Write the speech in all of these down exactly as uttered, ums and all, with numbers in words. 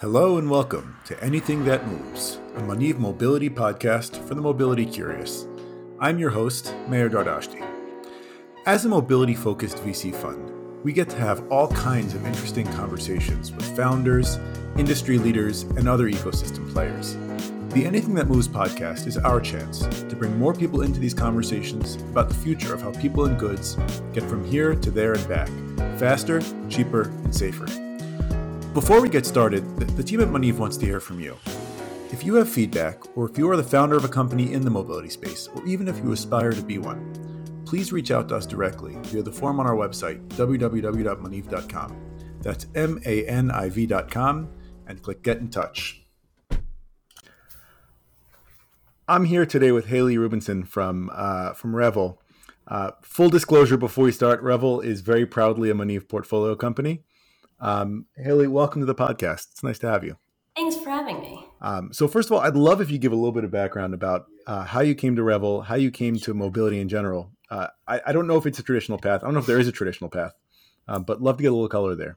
Hello and welcome to Anything That Moves, a Maniv mobility podcast for the mobility curious. I'm your host, Meir Dardashti. As a mobility-focused V C fund, we get to have all kinds of interesting conversations with founders, industry leaders, and other ecosystem players. The Anything That Moves podcast is our chance to bring more people into these conversations about the future of how people and goods get from here to there and back, faster, cheaper, and safer. Before we get started, the team at Maniv wants to hear from you. If you have feedback, or if you are the founder of a company in the mobility space, or even if you aspire to be one, please reach out to us directly via the form on our website, w w w dot maniv dot com. That's M A N I V dot com, and click Get in Touch. I'm here today with Haley Rubinson from, uh, from Revel. Uh, full disclosure before we start, Revel is very proudly a Maniv portfolio company. Um, Haley, welcome to the podcast. It's nice to have you. Thanks for having me. Um, so first of all, I'd love if you give a little bit of background about uh, how you came to Revel, how you came to mobility in general. Uh, I, I don't know if it's a traditional path. I don't know if there is a traditional path, uh, but love to get a little color there.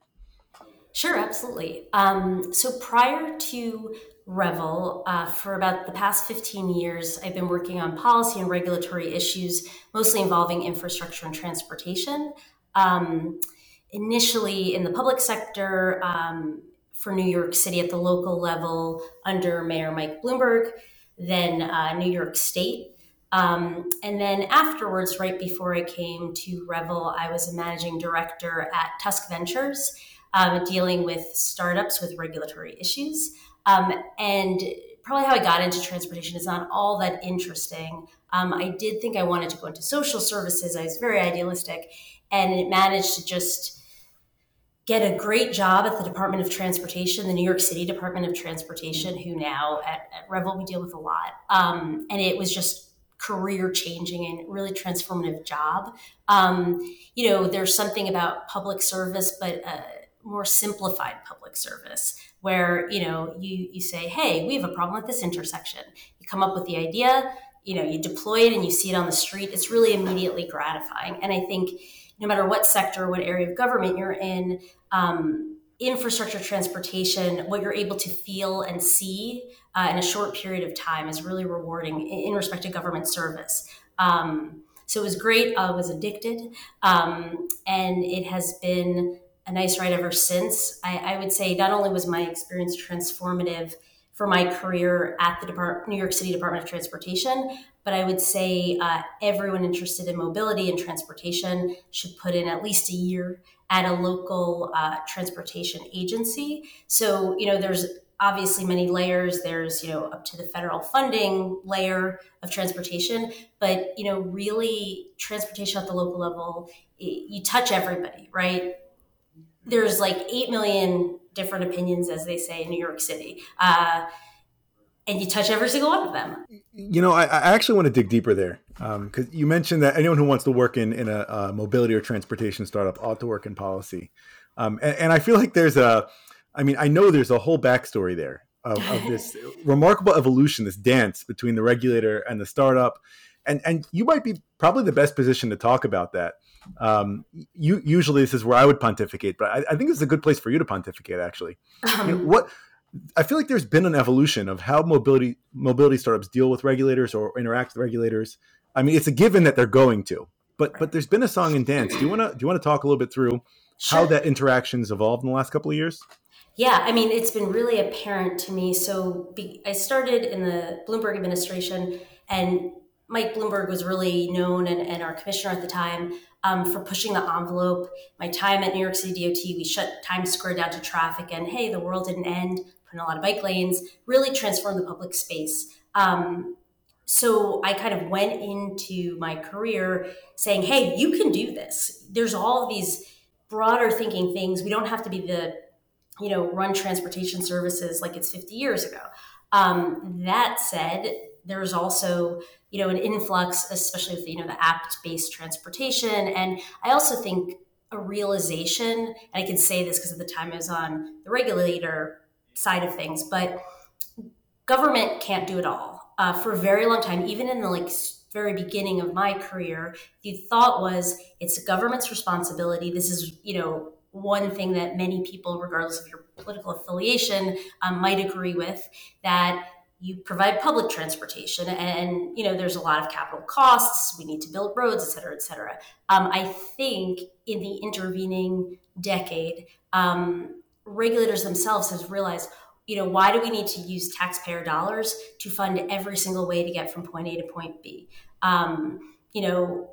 Sure, absolutely. Um, so prior to Revel, uh, for about the past fifteen years, I've been working on policy and regulatory issues, mostly involving infrastructure and transportation. Um, Initially in the public sector um, for New York City at the local level under Mayor Mike Bloomberg, then uh, New York State. Um, and then afterwards, right before I came to Revel, I was a managing director at Tusk Ventures, um, dealing with startups with regulatory issues. Um, and probably how I got into transportation is not all that interesting. Um, I did think I wanted to go into social services. I was very idealistic and managed to just get a great job at the Department of Transportation, the New York City Department of Transportation, who now at, at Revel we deal with a lot. Um, and it was just career changing and really transformative job. Um, you know, there's something about public service, but uh, more simplified public service where, you know, you, you say, hey, we have a problem at this intersection. You come up with the idea, you know, you deploy it and you see it on the street. It's really immediately gratifying. And I think no matter what sector, what area of government you're in, um, infrastructure, transportation, what you're able to feel and see uh, in a short period of time is really rewarding in, in respect to government service. Um, so it was great. I was addicted. Um, and it has been a nice ride ever since. I, I would say not only was my experience transformative for my career at the Depart- New York City Department of Transportation, but I would say uh, everyone interested in mobility and transportation should put in at least a year at a local uh, transportation agency. So, you know, there's obviously many layers. There's, you know, up to the federal funding layer of transportation, but, you know, really transportation at the local level, it, you touch everybody, right? There's like eight million different opinions, as they say in New York City. Uh, and you touch every single one of them. You know, I, I actually want to dig deeper there. Um, cause you mentioned that anyone who wants to work in, in a, a mobility or transportation startup ought to work in policy. Um, and, and I feel like there's a, I mean, I know there's a whole backstory there of, of this remarkable evolution, this dance between the regulator and the startup. And, and you might be probably the best position to talk about that. Um, you, usually this is where I would pontificate, but I, I think this is a good place for you to pontificate actually. Um, you know, what, I feel like there's been an evolution of how mobility mobility startups deal with regulators or interact with regulators. I mean, it's a given that they're going to, but right. but there's been a song and dance. Do you want to do you want to talk a little bit through sure. how that interaction's evolved in the last couple of years? Yeah, I mean, it's been really apparent to me. So be, I started in the Bloomberg administration, and Mike Bloomberg was really known, and, and our commissioner at the time, Um, for pushing the envelope. My time at New York City D O T, we shut Times Square down to traffic, and hey, the world didn't end, put in a lot of bike lanes, really transformed the public space. Um, so I kind of went into my career saying, hey, you can do this. There's all these broader thinking things. We don't have to be the, you know, run transportation services like it's fifty years ago. Um, that said, there's also, you know, an influx, especially with, you know, the app-based transportation. And I also think a realization, and I can say this because at the time I was on the regulator side of things, but government can't do it all. Uh, for a very long time, even in the like very beginning of my career, the thought was it's the government's responsibility. This is, you know, one thing that many people, regardless of your political affiliation, um, might agree with, that you provide public transportation and, you know, there's a lot of capital costs. We need to build roads, et cetera, et cetera. Um, I think in the intervening decade, um, regulators themselves have realized, you know, why do we need to use taxpayer dollars to fund every single way to get from point A to point B? Um, you know,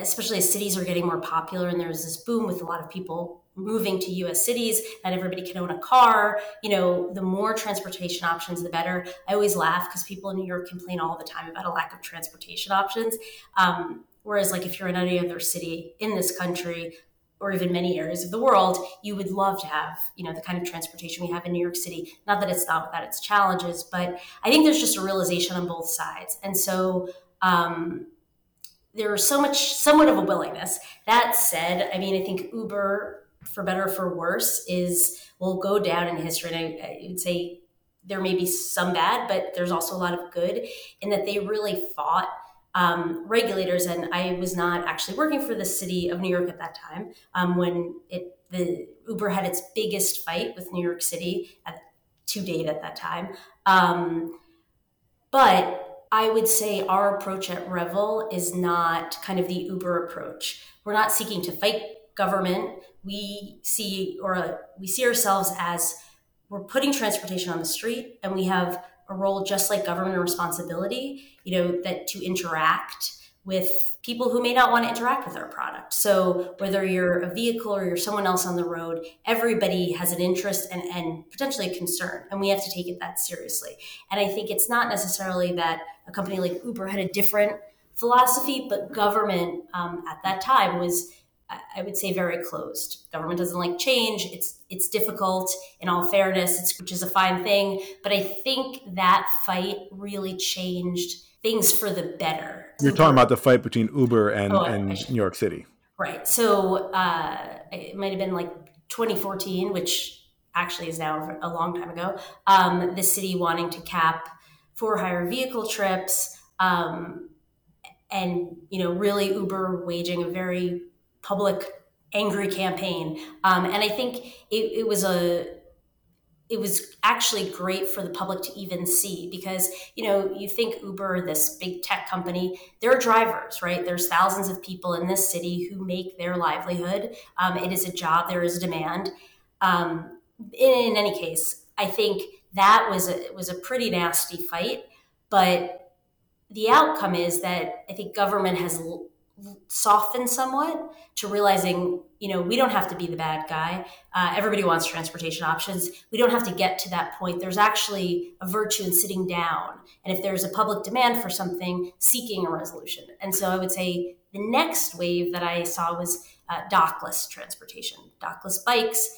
especially as cities are getting more popular and there's this boom with a lot of people moving to U S cities, and everybody can own a car. You know, the more transportation options, the better. I always laugh because people in New York complain all the time about a lack of transportation options. Um, whereas, like, if you're in any other city in this country or even many areas of the world, you would love to have, you know, the kind of transportation we have in New York City. Not that it's not without its challenges, but I think there's just a realization on both sides. And so um, there was so much, somewhat of a willingness. That said, I mean, I think Uber, for better or for worse, is will go down in history. And I, I would say there may be some bad, but there's also a lot of good in that they really fought um, regulators. And I was not actually working for the city of New York at that time um, when it the Uber had its biggest fight with New York City at, to date at that time. Um, but I would say our approach at Revel is not kind of the Uber approach. We're not seeking to fight government. We see or we see ourselves as we're putting transportation on the street, and we have a role just like government responsibility, you know, that to interact with people who may not want to interact with our product. So whether you're a vehicle or you're someone else on the road, everybody has an interest and, and potentially a concern, and we have to take it that seriously. And I think it's not necessarily that a company like Uber had a different philosophy, but government um, at that time was, I would say, very closed. Government doesn't like change. It's it's difficult, in all fairness, it's, which is a fine thing. But I think that fight really changed things for the better. You're talking about the fight between Uber and, oh, and New York City. Right. So uh, it might have been like twenty fourteen, which actually is now a long time ago, um, the city wanting to cap for-hire vehicle trips um, and, you know, really Uber waging a very public angry campaign. Um, and I think it, it was a, it was actually great for the public to even see, because, you know, you think Uber, this big tech company, they're drivers, right? There's thousands of people in this city who make their livelihood. Um, it is a job, there is a demand. Um, in, in any case, I think that was a, it was a pretty nasty fight, but the outcome is that I think government has l- soften somewhat to realizing, you know, we don't have to be the bad guy. Uh, everybody wants transportation options. We don't have to get to that point. There's actually a virtue in sitting down. And if there's a public demand for something, seeking a resolution. And so I would say the next wave that I saw was uh, dockless transportation, dockless bikes,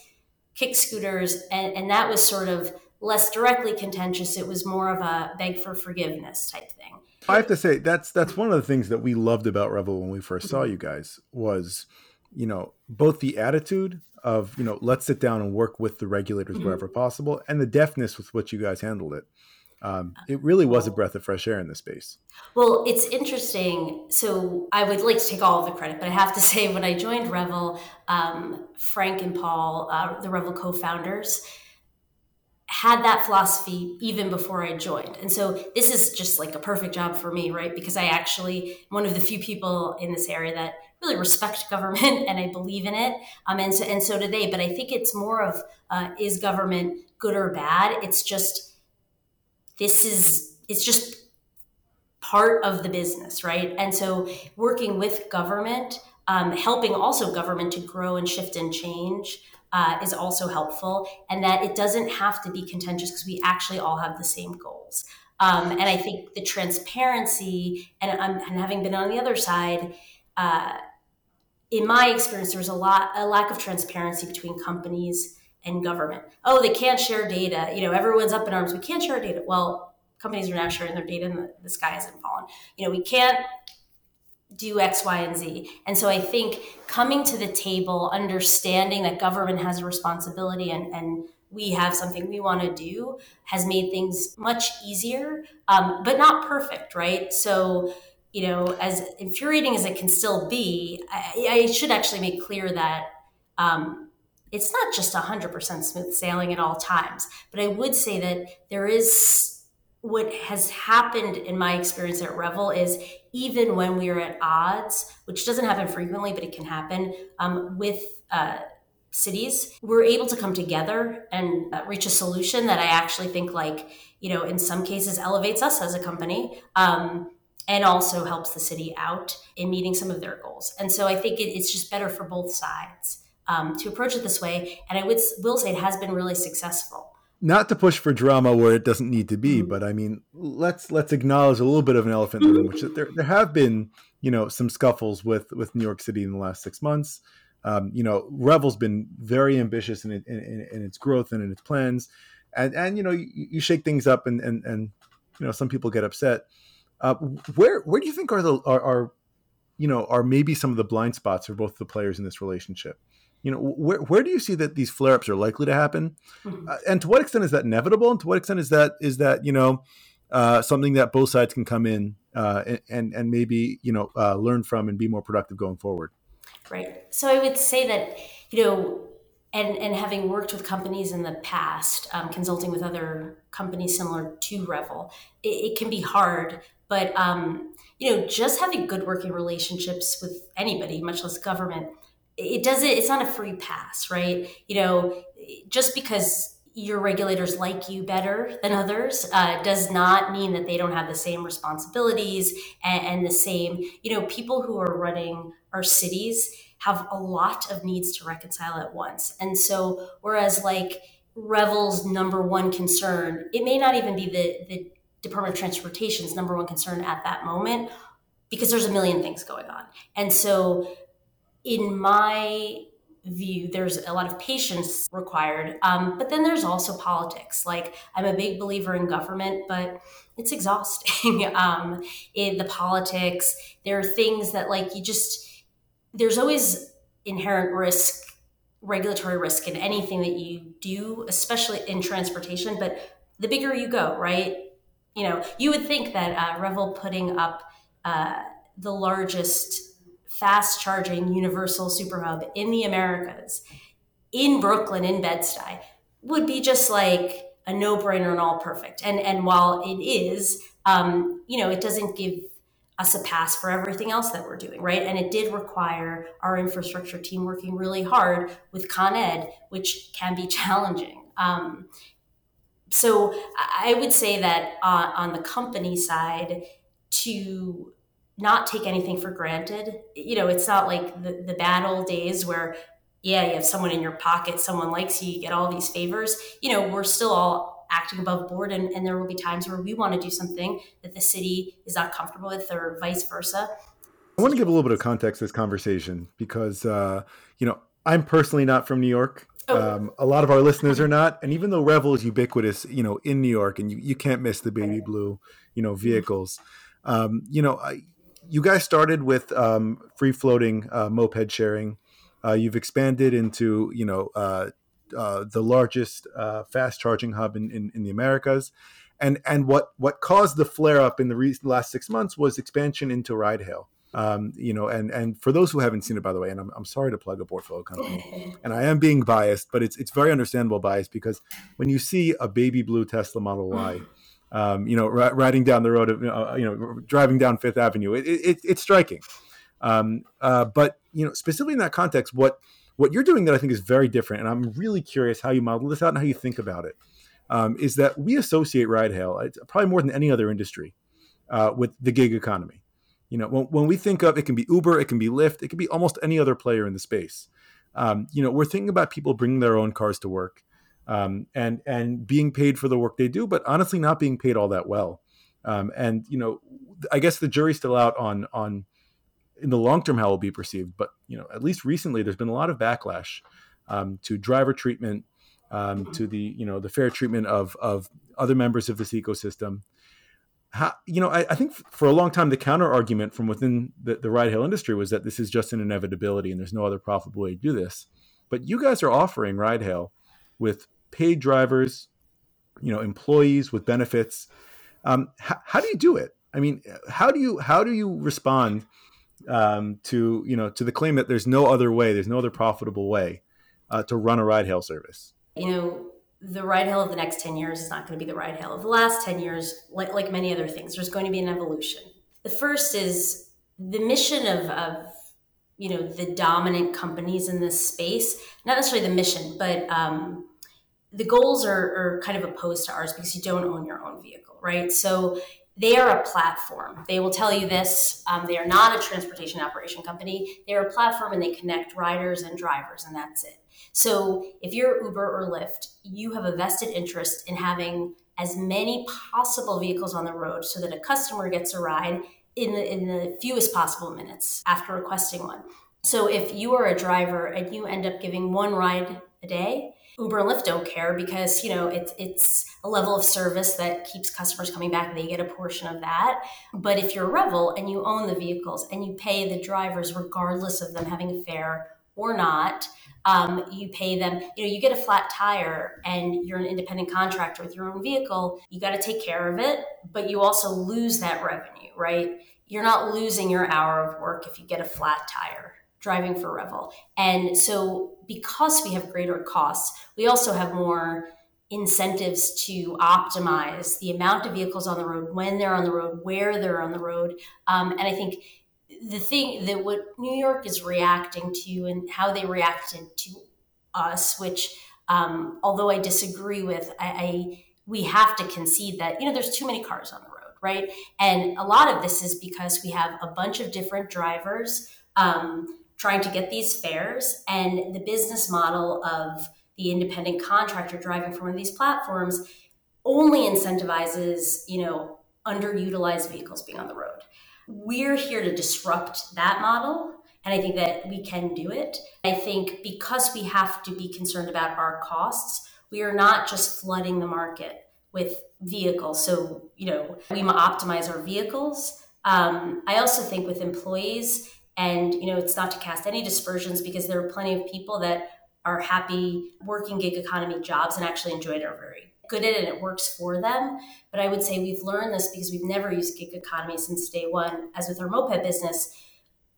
kick scooters. And, and that was sort of less directly contentious. It was more of a beg for forgiveness type thing. I have to say that's that's one of the things that we loved about Revel when we first saw you guys was, you know, both the attitude of, you know, let's sit down and work with the regulators mm-hmm. wherever possible, and the deftness with which you guys handled it. Um, it really was a breath of fresh air in the space. Well, it's interesting. So I would like to take all of the credit, but I have to say when I joined Revel, um, Frank and Paul, uh, the Revel co-founders, had that philosophy even before I joined. And so this is just like a perfect job for me, right? Because I actually, one of the few people in this area that really respect government and I believe in it. Um, and so, and so do they, but I think it's more of, uh, is government good or bad? It's just, this is, it's just part of the business, right? And so working with government, um, helping also government to grow and shift and change, Uh, is also helpful, and that it doesn't have to be contentious because we actually all have the same goals. Um, and I think the transparency, and, um, and having been on the other side, uh, in my experience, there was a lot, a lack of transparency between companies and government. Oh, they can't share data. You know, everyone's up in arms. We can't share data. Well, companies are now sharing their data, and the, the sky hasn't fallen. You know, we can't do X, Y, and Z. And so I think coming to the table, understanding that government has a responsibility and, and we have something we want to do has made things much easier, um, but not perfect, right? So, you know, as infuriating as it can still be, I, I should actually make clear that um, it's not just one hundred percent smooth sailing at all times, but I would say that there is what has happened in my experience at Revel is even when we are at odds, which doesn't happen frequently, but it can happen um, with uh, cities, we're able to come together and uh, reach a solution that I actually think like, you know, in some cases elevates us as a company. Um, and also helps the city out in meeting some of their goals. And so I think it, it's just better for both sides um, to approach it this way. And I would will say it has been really successful. Not to push for drama where it doesn't need to be, but I mean, let's let's acknowledge a little bit of an elephant in the room, which is there there have been, you know, some scuffles with, with New York City in the last six months. Um, you know, Revel's been very ambitious in, in, in, in its growth and in its plans. And, and you know, you, you shake things up and, and, and, you know, some people get upset. Uh, where where do you think are the are, are you know are maybe some of the blind spots for both the players in this relationship? You know, where where do you see that these flare ups are likely to happen, mm-hmm. uh, and to what extent is that inevitable, and to what extent is that is that you know uh, something that both sides can come in uh, and and maybe you know uh, learn from and be more productive going forward? Right. So I would say that you know. And and having worked with companies in the past, um, consulting with other companies similar to Revel, it, it can be hard. But um, you know, just having good working relationships with anybody, much less government, it doesn't. It's not a free pass, right? You know, just because your regulators like you better than others uh, does not mean that they don't have the same responsibilities and, and the same. You know, people who are running our cities have a lot of needs to reconcile at once. And so, whereas like Revel's number one concern, it may not even be the, the Department of Transportation's number one concern at that moment, because there's a million things going on. And so in my view, there's a lot of patience required, um, but then there's also politics. Like I'm a big believer in government, but it's exhausting. um, in the politics, there are things that like you just, there's always inherent risk, regulatory risk in anything that you do, especially in transportation, but the bigger you go, right? You know, you would think that uh, Revel putting up uh, the largest fast charging universal super hub in the Americas, in Brooklyn, in Bed-Stuy, would be just like a no brainer and all perfect. And, and while it is, um, you know, it doesn't give us a pass for everything else that we're doing, right? And it did require our infrastructure team working really hard with Con Ed, which can be challenging. Um, so I would say that uh, on the company side, to not take anything for granted, you know, it's not like the, the bad old days where, yeah, you have someone in your pocket, someone likes you, you get all these favors. You know, we're still all acting above board, and, and there will be times where we want to do something that the city is not comfortable with, or vice versa. I want to give a little bit of context to this conversation because, uh, you know, I'm personally not from New York. Oh. Um, a lot of our listeners are not. And even though Revel is ubiquitous, you know, in New York, and you, you can't miss the baby blue, you know, vehicles, um, you know, I, you guys started with um, free floating uh, moped sharing. Uh, you've expanded into, you know, uh, Uh, the largest uh, fast charging hub in, in, in the Americas. And and what, what caused the flare up in the re- last six months was expansion into ride hail. Um, you know, and, and for those who haven't seen it, by the way, and I'm I'm sorry to plug a portfolio company, and I am being biased, but it's it's very understandable bias because when you see a baby blue Tesla Model Y, um, you know, r- riding down the road, of, uh, you know, driving down Fifth Avenue, it, it, it's striking. Um, uh, but, you know, specifically in that context, what What you're doing that I think is very different, and I'm really curious how you model this out and how you think about it, um, is that we associate ride hail, probably more than any other industry, uh, with the gig economy. You know, when, when we think of it, can be Uber, it can be Lyft, it can be almost any other player in the space. Um, you know, we're thinking about people bringing their own cars to work, um, and and being paid for the work they do, but honestly not being paid all that well. Um, and you know, I guess the jury's still out on on. in the long term, how it will be perceived. But, you know, at least recently, there's been a lot of backlash um, to driver treatment, um, to the, you know, the fair treatment of of other members of this ecosystem. How, you know, I, I think for a long time, the counter argument from within the, the ride hail industry was that this is just an inevitability and there's no other profitable way to do this. But you guys are offering ride hail with paid drivers, you know, employees with benefits. Um, h- how do you do it? I mean, how do you how do you respond Um, to, you know, to the claim that there's no other way, there's no other profitable way uh, to run a ride-hail service? You know, the ride-hail of the next ten years is not going to be the ride-hail of the last ten years, like, like many other things. There's going to be an evolution. The first is the mission of, of, you know, the dominant companies in this space, not necessarily the mission, but um, the goals are, are kind of opposed to ours because you don't own your own vehicle, right? So they are a platform. They will tell you this. Um, they are not a transportation operation company. They're a platform and they connect riders and drivers, and that's it. So if you're Uber or Lyft, you have a vested interest in having as many possible vehicles on the road so that a customer gets a ride in the, in the fewest possible minutes after requesting one. So if you are a driver and you end up giving one ride a day, Uber and Lyft don't care because, you know, it's it's a level of service that keeps customers coming back. They get a portion of that. But if you're Revel and you own the vehicles and you pay the drivers regardless of them having a fare or not, um, you pay them, you know, you get a flat tire and you're an independent contractor with your own vehicle, you got to take care of it, but you also lose that revenue, right? You're not losing your hour of work if you get a flat tire driving for Revel. And so because we have greater costs, we also have more incentives to optimize the amount of vehicles on the road, when they're on the road, where they're on the road. Um, and I think the thing that what New York is reacting to and how they reacted to us, which um, although I disagree with, I, I we have to concede that, you know, there's too many cars on the road, right? And a lot of this is because we have a bunch of different drivers um, trying to get these fares, and the business model of the independent contractor driving for one of these platforms only incentivizes, you know, underutilized vehicles being on the road. We're here to disrupt that model, and I think that we can do it. I think because we have to be concerned about our costs, we are not just flooding the market with vehicles. So, you know, we optimize our vehicles. Um, I also think with employees, and, you know, it's not to cast any dispersions because there are plenty of people that are happy working gig economy jobs and actually enjoy it, are very good at it, and it works for them. But I would say we've learned this because we've never used gig economy since day one. As with our moped business,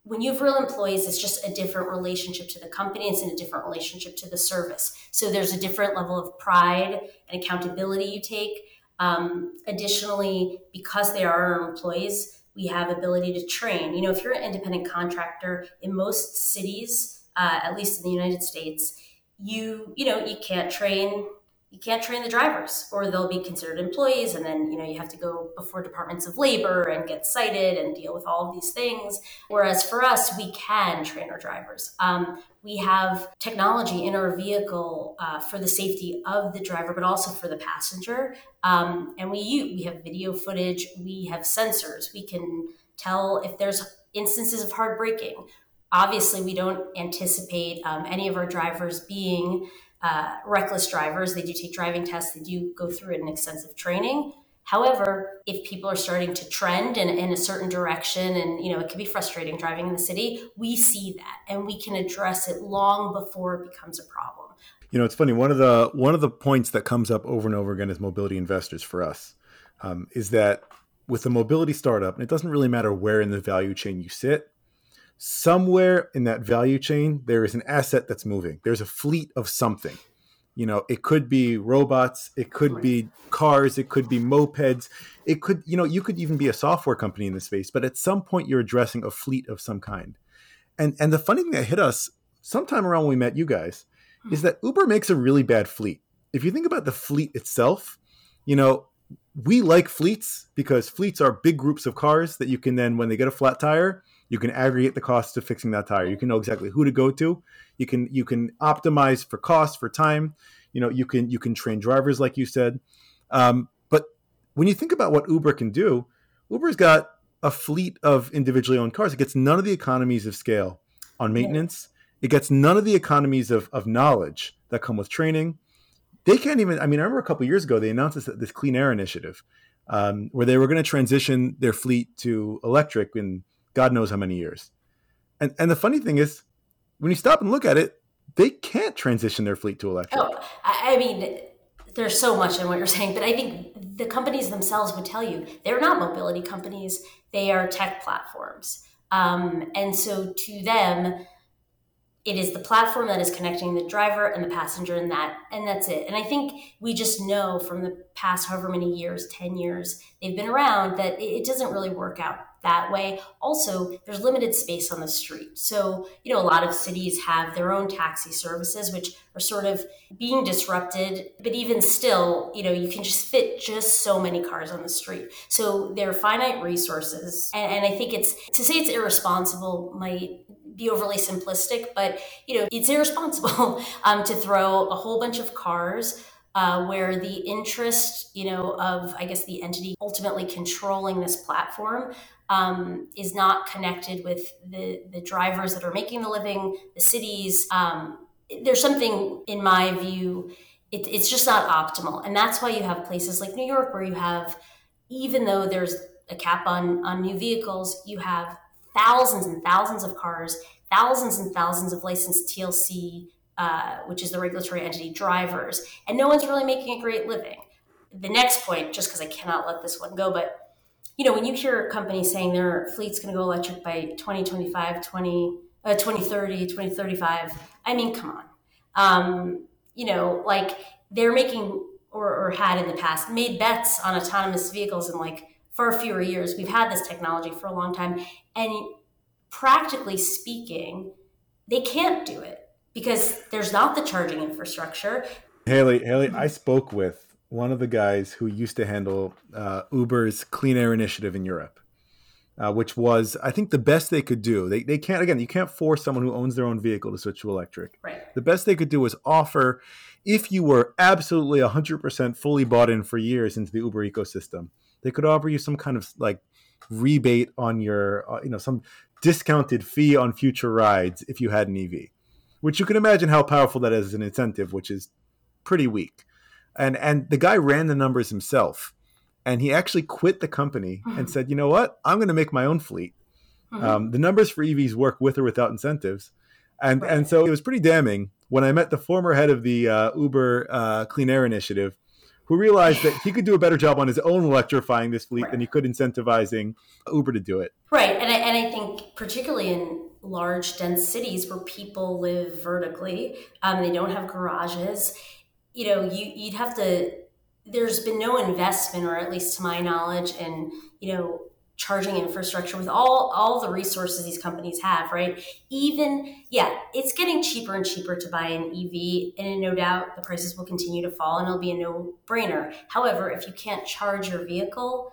when you have real employees, it's just a different relationship to the company. It's in a different relationship to the service. So there's a different level of pride and accountability you take. Um, additionally, because they are our employees, we have ability to train. You know, if you're an independent contractor in most cities, uh, at least in the United States, you you know you can't train you can't train the drivers, or they'll be considered employees, and then you know you have to go before departments of labor and get cited and deal with all of these things. Whereas for us, we can train our drivers. Um, we have technology in our vehicle uh, for the safety of the driver, but also for the passenger. Um, and we use, we have video footage, we have sensors, we can tell if there's instances of hard braking. Obviously, we don't anticipate um, any of our drivers being Uh, reckless drivers. They do take driving tests. They do go through an extensive training. However, if people are starting to trend in, in a certain direction, and, you know, it can be frustrating driving in the city, we see that and we can address it long before it becomes a problem. You know, it's funny. One of the, one of the points that comes up over and over again as mobility investors for us um, is that with a mobility startup, and it doesn't really matter where in the value chain you sit, somewhere in that value chain, there is an asset that's moving. There's a fleet of something. You know, it could be robots, it could be cars, it could be mopeds. It could, you know, you could even be a software company in this space, but at some point you're addressing a fleet of some kind. And and the funny thing that hit us sometime around when we met you guys is that Uber makes a really bad fleet. If you think about the fleet itself, you know, we like fleets because fleets are big groups of cars that you can then, when they get a flat tire, you can aggregate the cost of fixing that tire. You can know exactly who to go to. You can you can optimize for cost, for time. You know, you can you can train drivers, like you said. Um, but when you think about what Uber can do, Uber's got a fleet of individually owned cars. It gets none of the economies of scale on maintenance. It gets none of the economies of of knowledge that come with training. They can't even. I mean, I remember a couple of years ago they announced this, this Clean Air initiative, um, where they were going to transition their fleet to electric in God knows how many years. And and the funny thing is, when you stop and look at it, they can't transition their fleet to electric. Oh, I mean, there's so much in what you're saying, but I think the companies themselves would tell you they're not mobility companies. They are tech platforms. Um, and so to them, it is the platform that is connecting the driver and the passenger, and that, and that's it. And I think we just know from the past however many years, ten years they've been around, that it doesn't really work out that way. Also, there's limited space on the street. So, you know, a lot of cities have their own taxi services, which are sort of being disrupted, but even still, you know, you can just fit just so many cars on the street. So there are finite resources. And, and I think it's, to say it's irresponsible might be overly simplistic, but, you know, it's irresponsible um, to throw a whole bunch of cars uh, where the interest, you know, of, I guess, the entity ultimately controlling this platform um, is not connected with the, the drivers that are making the living, the cities. Um, there's something, in my view, it, it's just not optimal. And that's why you have places like New York, where you have, even though there's a cap on, on new vehicles, you have thousands and thousands of cars, thousands and thousands of licensed T L C, uh, which is the regulatory entity, drivers, and no one's really making a great living. The next point, just because I cannot let this one go, but you know, when you hear a company saying their fleet's going to go electric by twenty twenty-five, twenty, uh, twenty thirty, twenty thirty-five, I mean, come on. Um, you know, like they're making, or, or had in the past, made bets on autonomous vehicles in like far fewer years. We've had this technology for a long time. And practically speaking, they can't do it because there's not the charging infrastructure. Haley, Haley, I spoke with one of the guys who used to handle uh, Uber's Clean Air Initiative in Europe, uh, which was, I think, the best they could do. They they can't, again, you can't force someone who owns their own vehicle to switch to electric. Right. The best they could do was offer, if you were absolutely one hundred percent fully bought in for years into the Uber ecosystem, they could offer you some kind of like rebate on your, uh, you know, some discounted fee on future rides if you had an E V, which you can imagine how powerful that is as an incentive, which is pretty weak. And and the guy ran the numbers himself, and he actually quit the company mm-hmm. and said, you know what, I'm going to make my own fleet. Mm-hmm. Um, the numbers for E Vs work with or without incentives. And, right. and so it was pretty damning when I met the former head of the uh, Uber uh, Clean Air Initiative, who realized that he could do a better job on his own electrifying this fleet right. than he could incentivizing Uber to do it. Right. And I, and I think particularly in large, dense cities where people live vertically, um, they don't have garages, you know, you, you'd have to, there's been no investment, or at least to my knowledge, in, you know, charging infrastructure with all, all the resources these companies have, right? Even, yeah, it's getting cheaper and cheaper to buy an E V, and no doubt the prices will continue to fall and it'll be a no-brainer. However, if you can't charge your vehicle,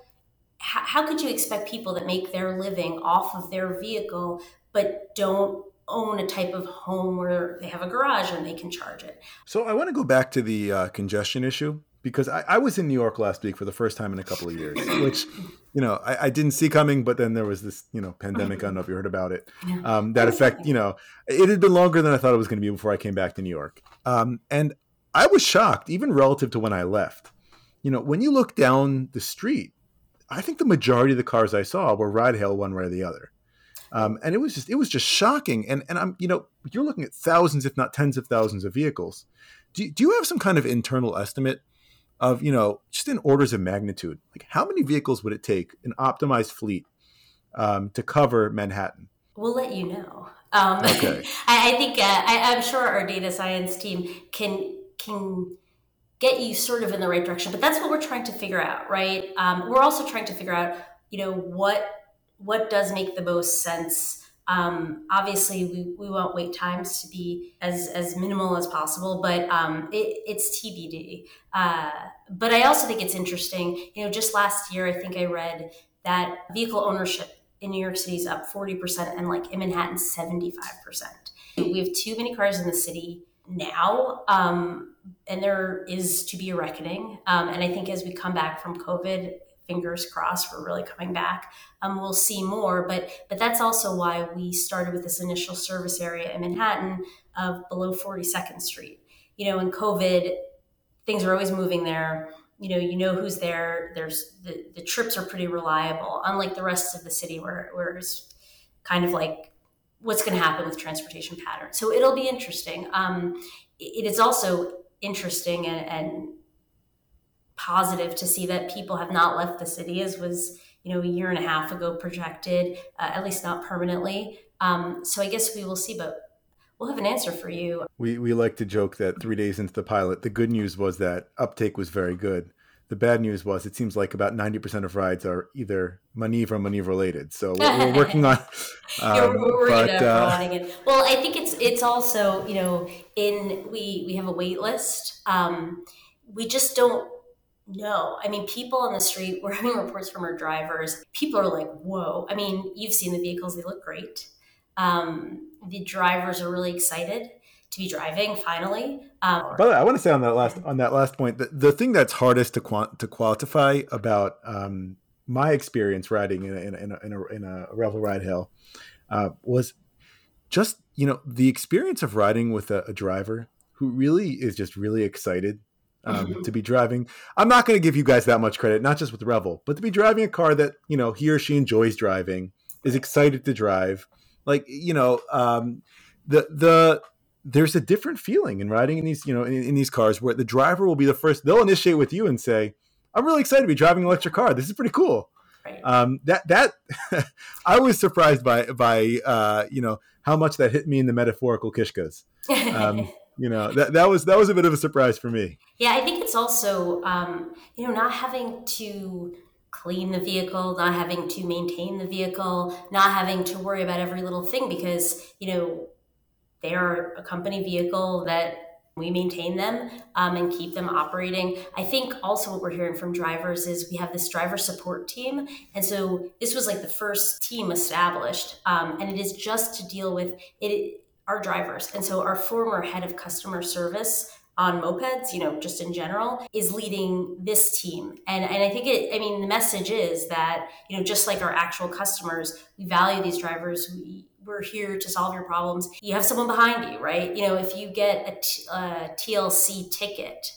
how, how could you expect people that make their living off of their vehicle but don't own a type of home where they have a garage and they can charge it? So I want to go back to the uh, congestion issue. Because I, I was in New York last week for the first time in a couple of years, which, you know, I, I didn't see coming. But then there was this, you know, pandemic. I don't know if you heard about it. Um, that effect, you know, it had been longer than I thought it was going to be before I came back to New York. Um, and I was shocked, even relative to when I left. You know, when you look down the street, I think the majority of the cars I saw were ride hail one way or the other. Um, and it was just it was just shocking. And and I'm you know, you're looking at thousands, if not tens of thousands of vehicles. Do, do you have some kind of internal estimate of, you know, just in orders of magnitude, like how many vehicles would it take, an optimized fleet, um, to cover Manhattan? We'll let you know. Um, okay. I, I think, uh, I, I'm sure our data science team can can get you sort of in the right direction, but that's what we're trying to figure out, right? Um, we're also trying to figure out, you know, what what does make the most sense. Um, obviously, we, we want wait times to be as, as minimal as possible, but um, it, it's T B D. Uh, but I also think it's interesting, you know, just last year, I think I read that vehicle ownership in New York City is up forty percent and like in Manhattan, seventy-five percent. We have too many cars in the city now, um, and there is to be a reckoning. Um, and I think as we come back from COVID, fingers crossed, we're really coming back. Um, we'll see more, but but that's also why we started with this initial service area in Manhattan of below forty-second Street. You know, in COVID, things are always moving there. You know, you know who's there. There's the, the trips are pretty reliable, unlike the rest of the city where where it's kind of like what's going to happen with transportation patterns. So it'll be interesting. Um, it, it is also interesting and. and positive to see that people have not left the city, as was, you know, a year and a half ago projected, uh, at least not permanently. Um, so I guess we will see, but we'll have an answer for you. We we like to joke that three days into the pilot, the good news was that uptake was very good. The bad news was it seems like about ninety percent of rides are either Maniv or Maniv related. So we're, we're working on um, yeah, we're but, it up, uh, it. Well, I think it's it's also, you know, in we, we have a wait list. Um, we just don't know. I mean, people on the street, we're having reports from our drivers. People are like, whoa. I mean, you've seen the vehicles. They look great. Um, the drivers are really excited to be driving finally. Um, By the way, I want to say on that last on that last point, the, the thing that's hardest to quant- to quantify about um, my experience riding in a, in a, in a, in a Revel ride hail uh, was just, you know, the experience of riding with a, a driver who really is just really excited um, mm-hmm. to be driving. I'm not going to give you guys that much credit, not just with Revel, but to be driving a car that, you know, he or she enjoys driving, is excited to drive. Like, you know, um, the the there's a different feeling in riding in these, you know, in, in these cars where the driver will be the first. They'll initiate with you and say, I'm really excited to be driving an electric car. This is pretty cool. Right. Um, that, that I was surprised by, by, uh, you know, how much that hit me in the metaphorical kishkas. Um, you know, that, that was, that was a bit of a surprise for me. Yeah. I think it's also, um, you know, not having to clean the vehicle, not having to maintain the vehicle, not having to worry about every little thing because, you know, they are a company vehicle that we maintain them um, and keep them operating. I think also what we're hearing from drivers is we have this driver support team. And so this was like the first team established. Um, and it is just to deal with it, our drivers. And so our former head of customer service on mopeds, you know, just in general, is leading this team. And and I think it, I mean, the message is that, you know, just like our actual customers, we value these drivers. We, we're here to solve your problems. You have someone behind you, right? You know, if you get a, t- a T L C ticket,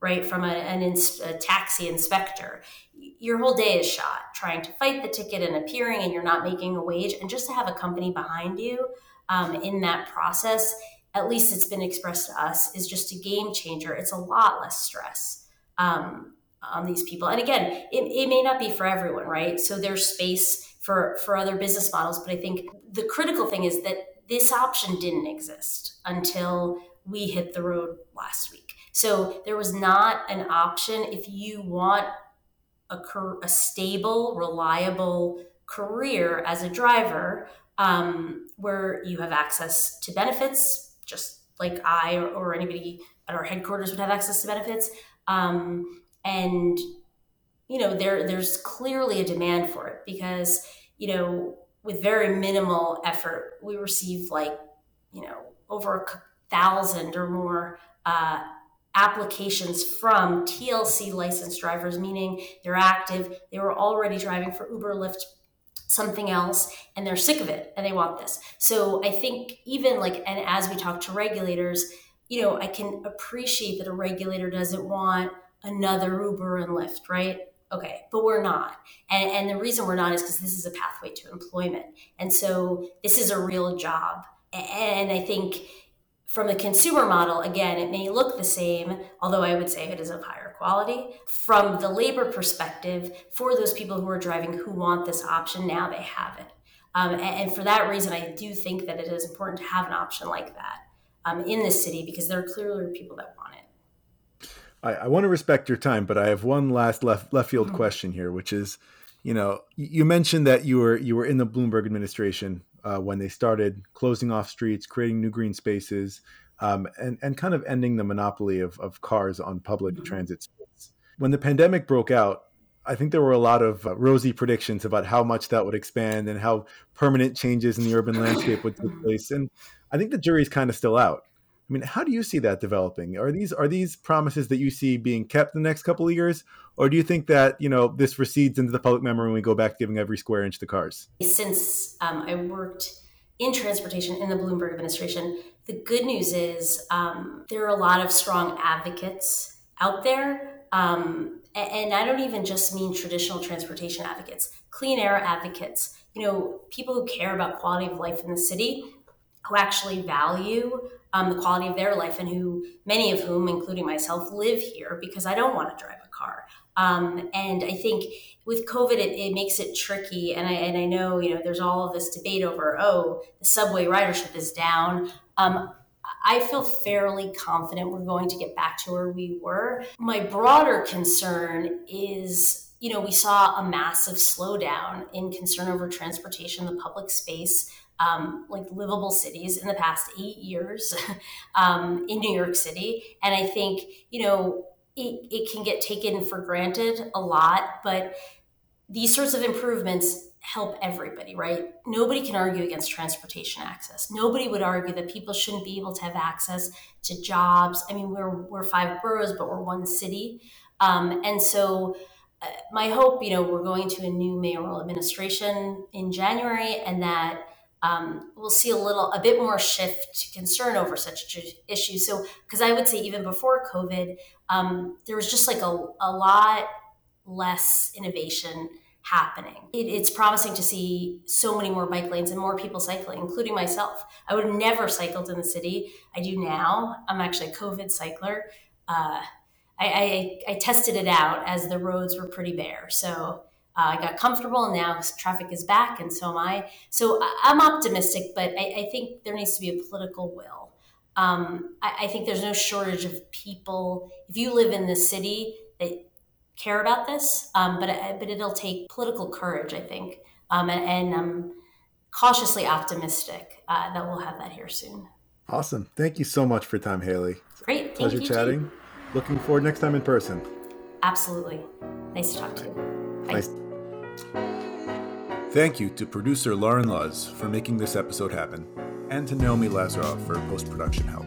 right, from a, an ins- a taxi inspector, your whole day is shot trying to fight the ticket and appearing, and you're not making a wage. And just to have a company behind you um, in that process, at least it's been expressed to us, is just a game changer. It's a lot less stress um, on these people. And again, it, it may not be for everyone, right? So there's space for, for other business models. But I think the critical thing is that this option didn't exist until we hit the road last week. So there was not an option. If you want a, a stable, reliable career as a driver, um, where you have access to benefits, just like I or, or anybody at our headquarters would have access to benefits. Um, and you know, there there's clearly a demand for it because, you know, with very minimal effort, we received like, you know, over a thousand or more uh, applications from T L C licensed drivers, meaning they're active, they were already driving for Uber, Lyft, something else, and they're sick of it and they want this. So I think even like, and as we talk to regulators, you know, I can appreciate that a regulator doesn't want another Uber and Lyft, right? Okay, but we're not. And, and the reason we're not is because this is a pathway to employment. And so this is a real job. And I think from the consumer model, again, it may look the same, although I would say it is of higher quality. From the labor perspective, for those people who are driving who want this option, now they have it. Um, and, and for that reason, I do think that it is important to have an option like that um, in this city because there are clearly people that want it. I, I want to respect your time, but I have one last left left field question here, which is, you know, you mentioned that you were you were in the Bloomberg administration uh, when they started closing off streets, creating new green spaces, um, and and kind of ending the monopoly of of cars on public mm-hmm. transit space. When the pandemic broke out, I think there were a lot of uh, rosy predictions about how much that would expand and how permanent changes in the urban landscape would take place, and I think the jury's kind of still out. I mean, how do you see that developing? Are these are these promises that you see being kept the next couple of years? Or do you think that, you know, this recedes into the public memory when we go back to giving every square inch to cars? Since um, I worked in transportation in the Bloomberg administration, the good news is um, there are a lot of strong advocates out there. Um, and I don't even just mean traditional transportation advocates, clean air advocates, you know, people who care about quality of life in the city, who actually value Um, the quality of their life and who, many of whom, including myself, live here because I don't want to drive a car. Um, and I think with COVID, it, it makes it tricky. And I, and I know, you know, there's all of this debate over, oh, the subway ridership is down. Um, I feel fairly confident we're going to get back to where we were. My broader concern is, you know, we saw a massive slowdown in concern over transportation in the public space, um, like livable cities in the past eight years um, in New York City. And I think, you know, it, it can get taken for granted a lot, but these sorts of improvements help everybody, right? Nobody can argue against transportation access. Nobody would argue that people shouldn't be able to have access to jobs. I mean, we're we're five boroughs, but we're one city. Um, and so uh, my hope, you know, we're going to a new mayoral administration in January, and that um, we'll see a little, a bit more shift to concern over such issues. So, because I would say even before COVID, um, there was just like a, a lot less innovation happening. It, it's promising to see so many more bike lanes and more people cycling, including myself. I would have never cycled in the city. I do now. I'm actually a COVID cycler. Uh, I, I, I tested it out as the roads were pretty bare. So uh, I got comfortable, and now traffic is back, and so am I. So I'm optimistic, but I, I think there needs to be a political will. Um, I, I think there's no shortage of people. If you live in the city, that care about this, um, but but it'll take political courage, I think, um, and, and I'm cautiously optimistic uh, that we'll have that here soon. Awesome. Thank you so much for your time, Haley. Great. Pleasure Thank you, chatting. Jim. Looking forward next time in person. Absolutely. Nice to talk to you. Bye. Nice. Thank you to producer Lauren Luz for making this episode happen, and to Naomi Lazaroff for post-production help.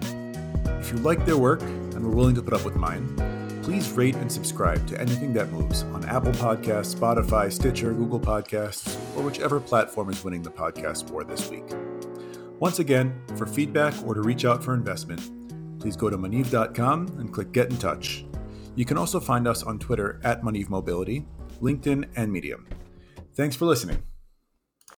If you like their work and were willing to put up with mine, please rate and subscribe to Anything That Moves on Apple Podcasts, Spotify, Stitcher, Google Podcasts, or whichever platform is winning the podcast war this week. Once again, for feedback or to reach out for investment, please go to Maniv dot com and click Get in Touch. You can also find us on Twitter at Maniv Mobility, LinkedIn, and Medium. Thanks for listening.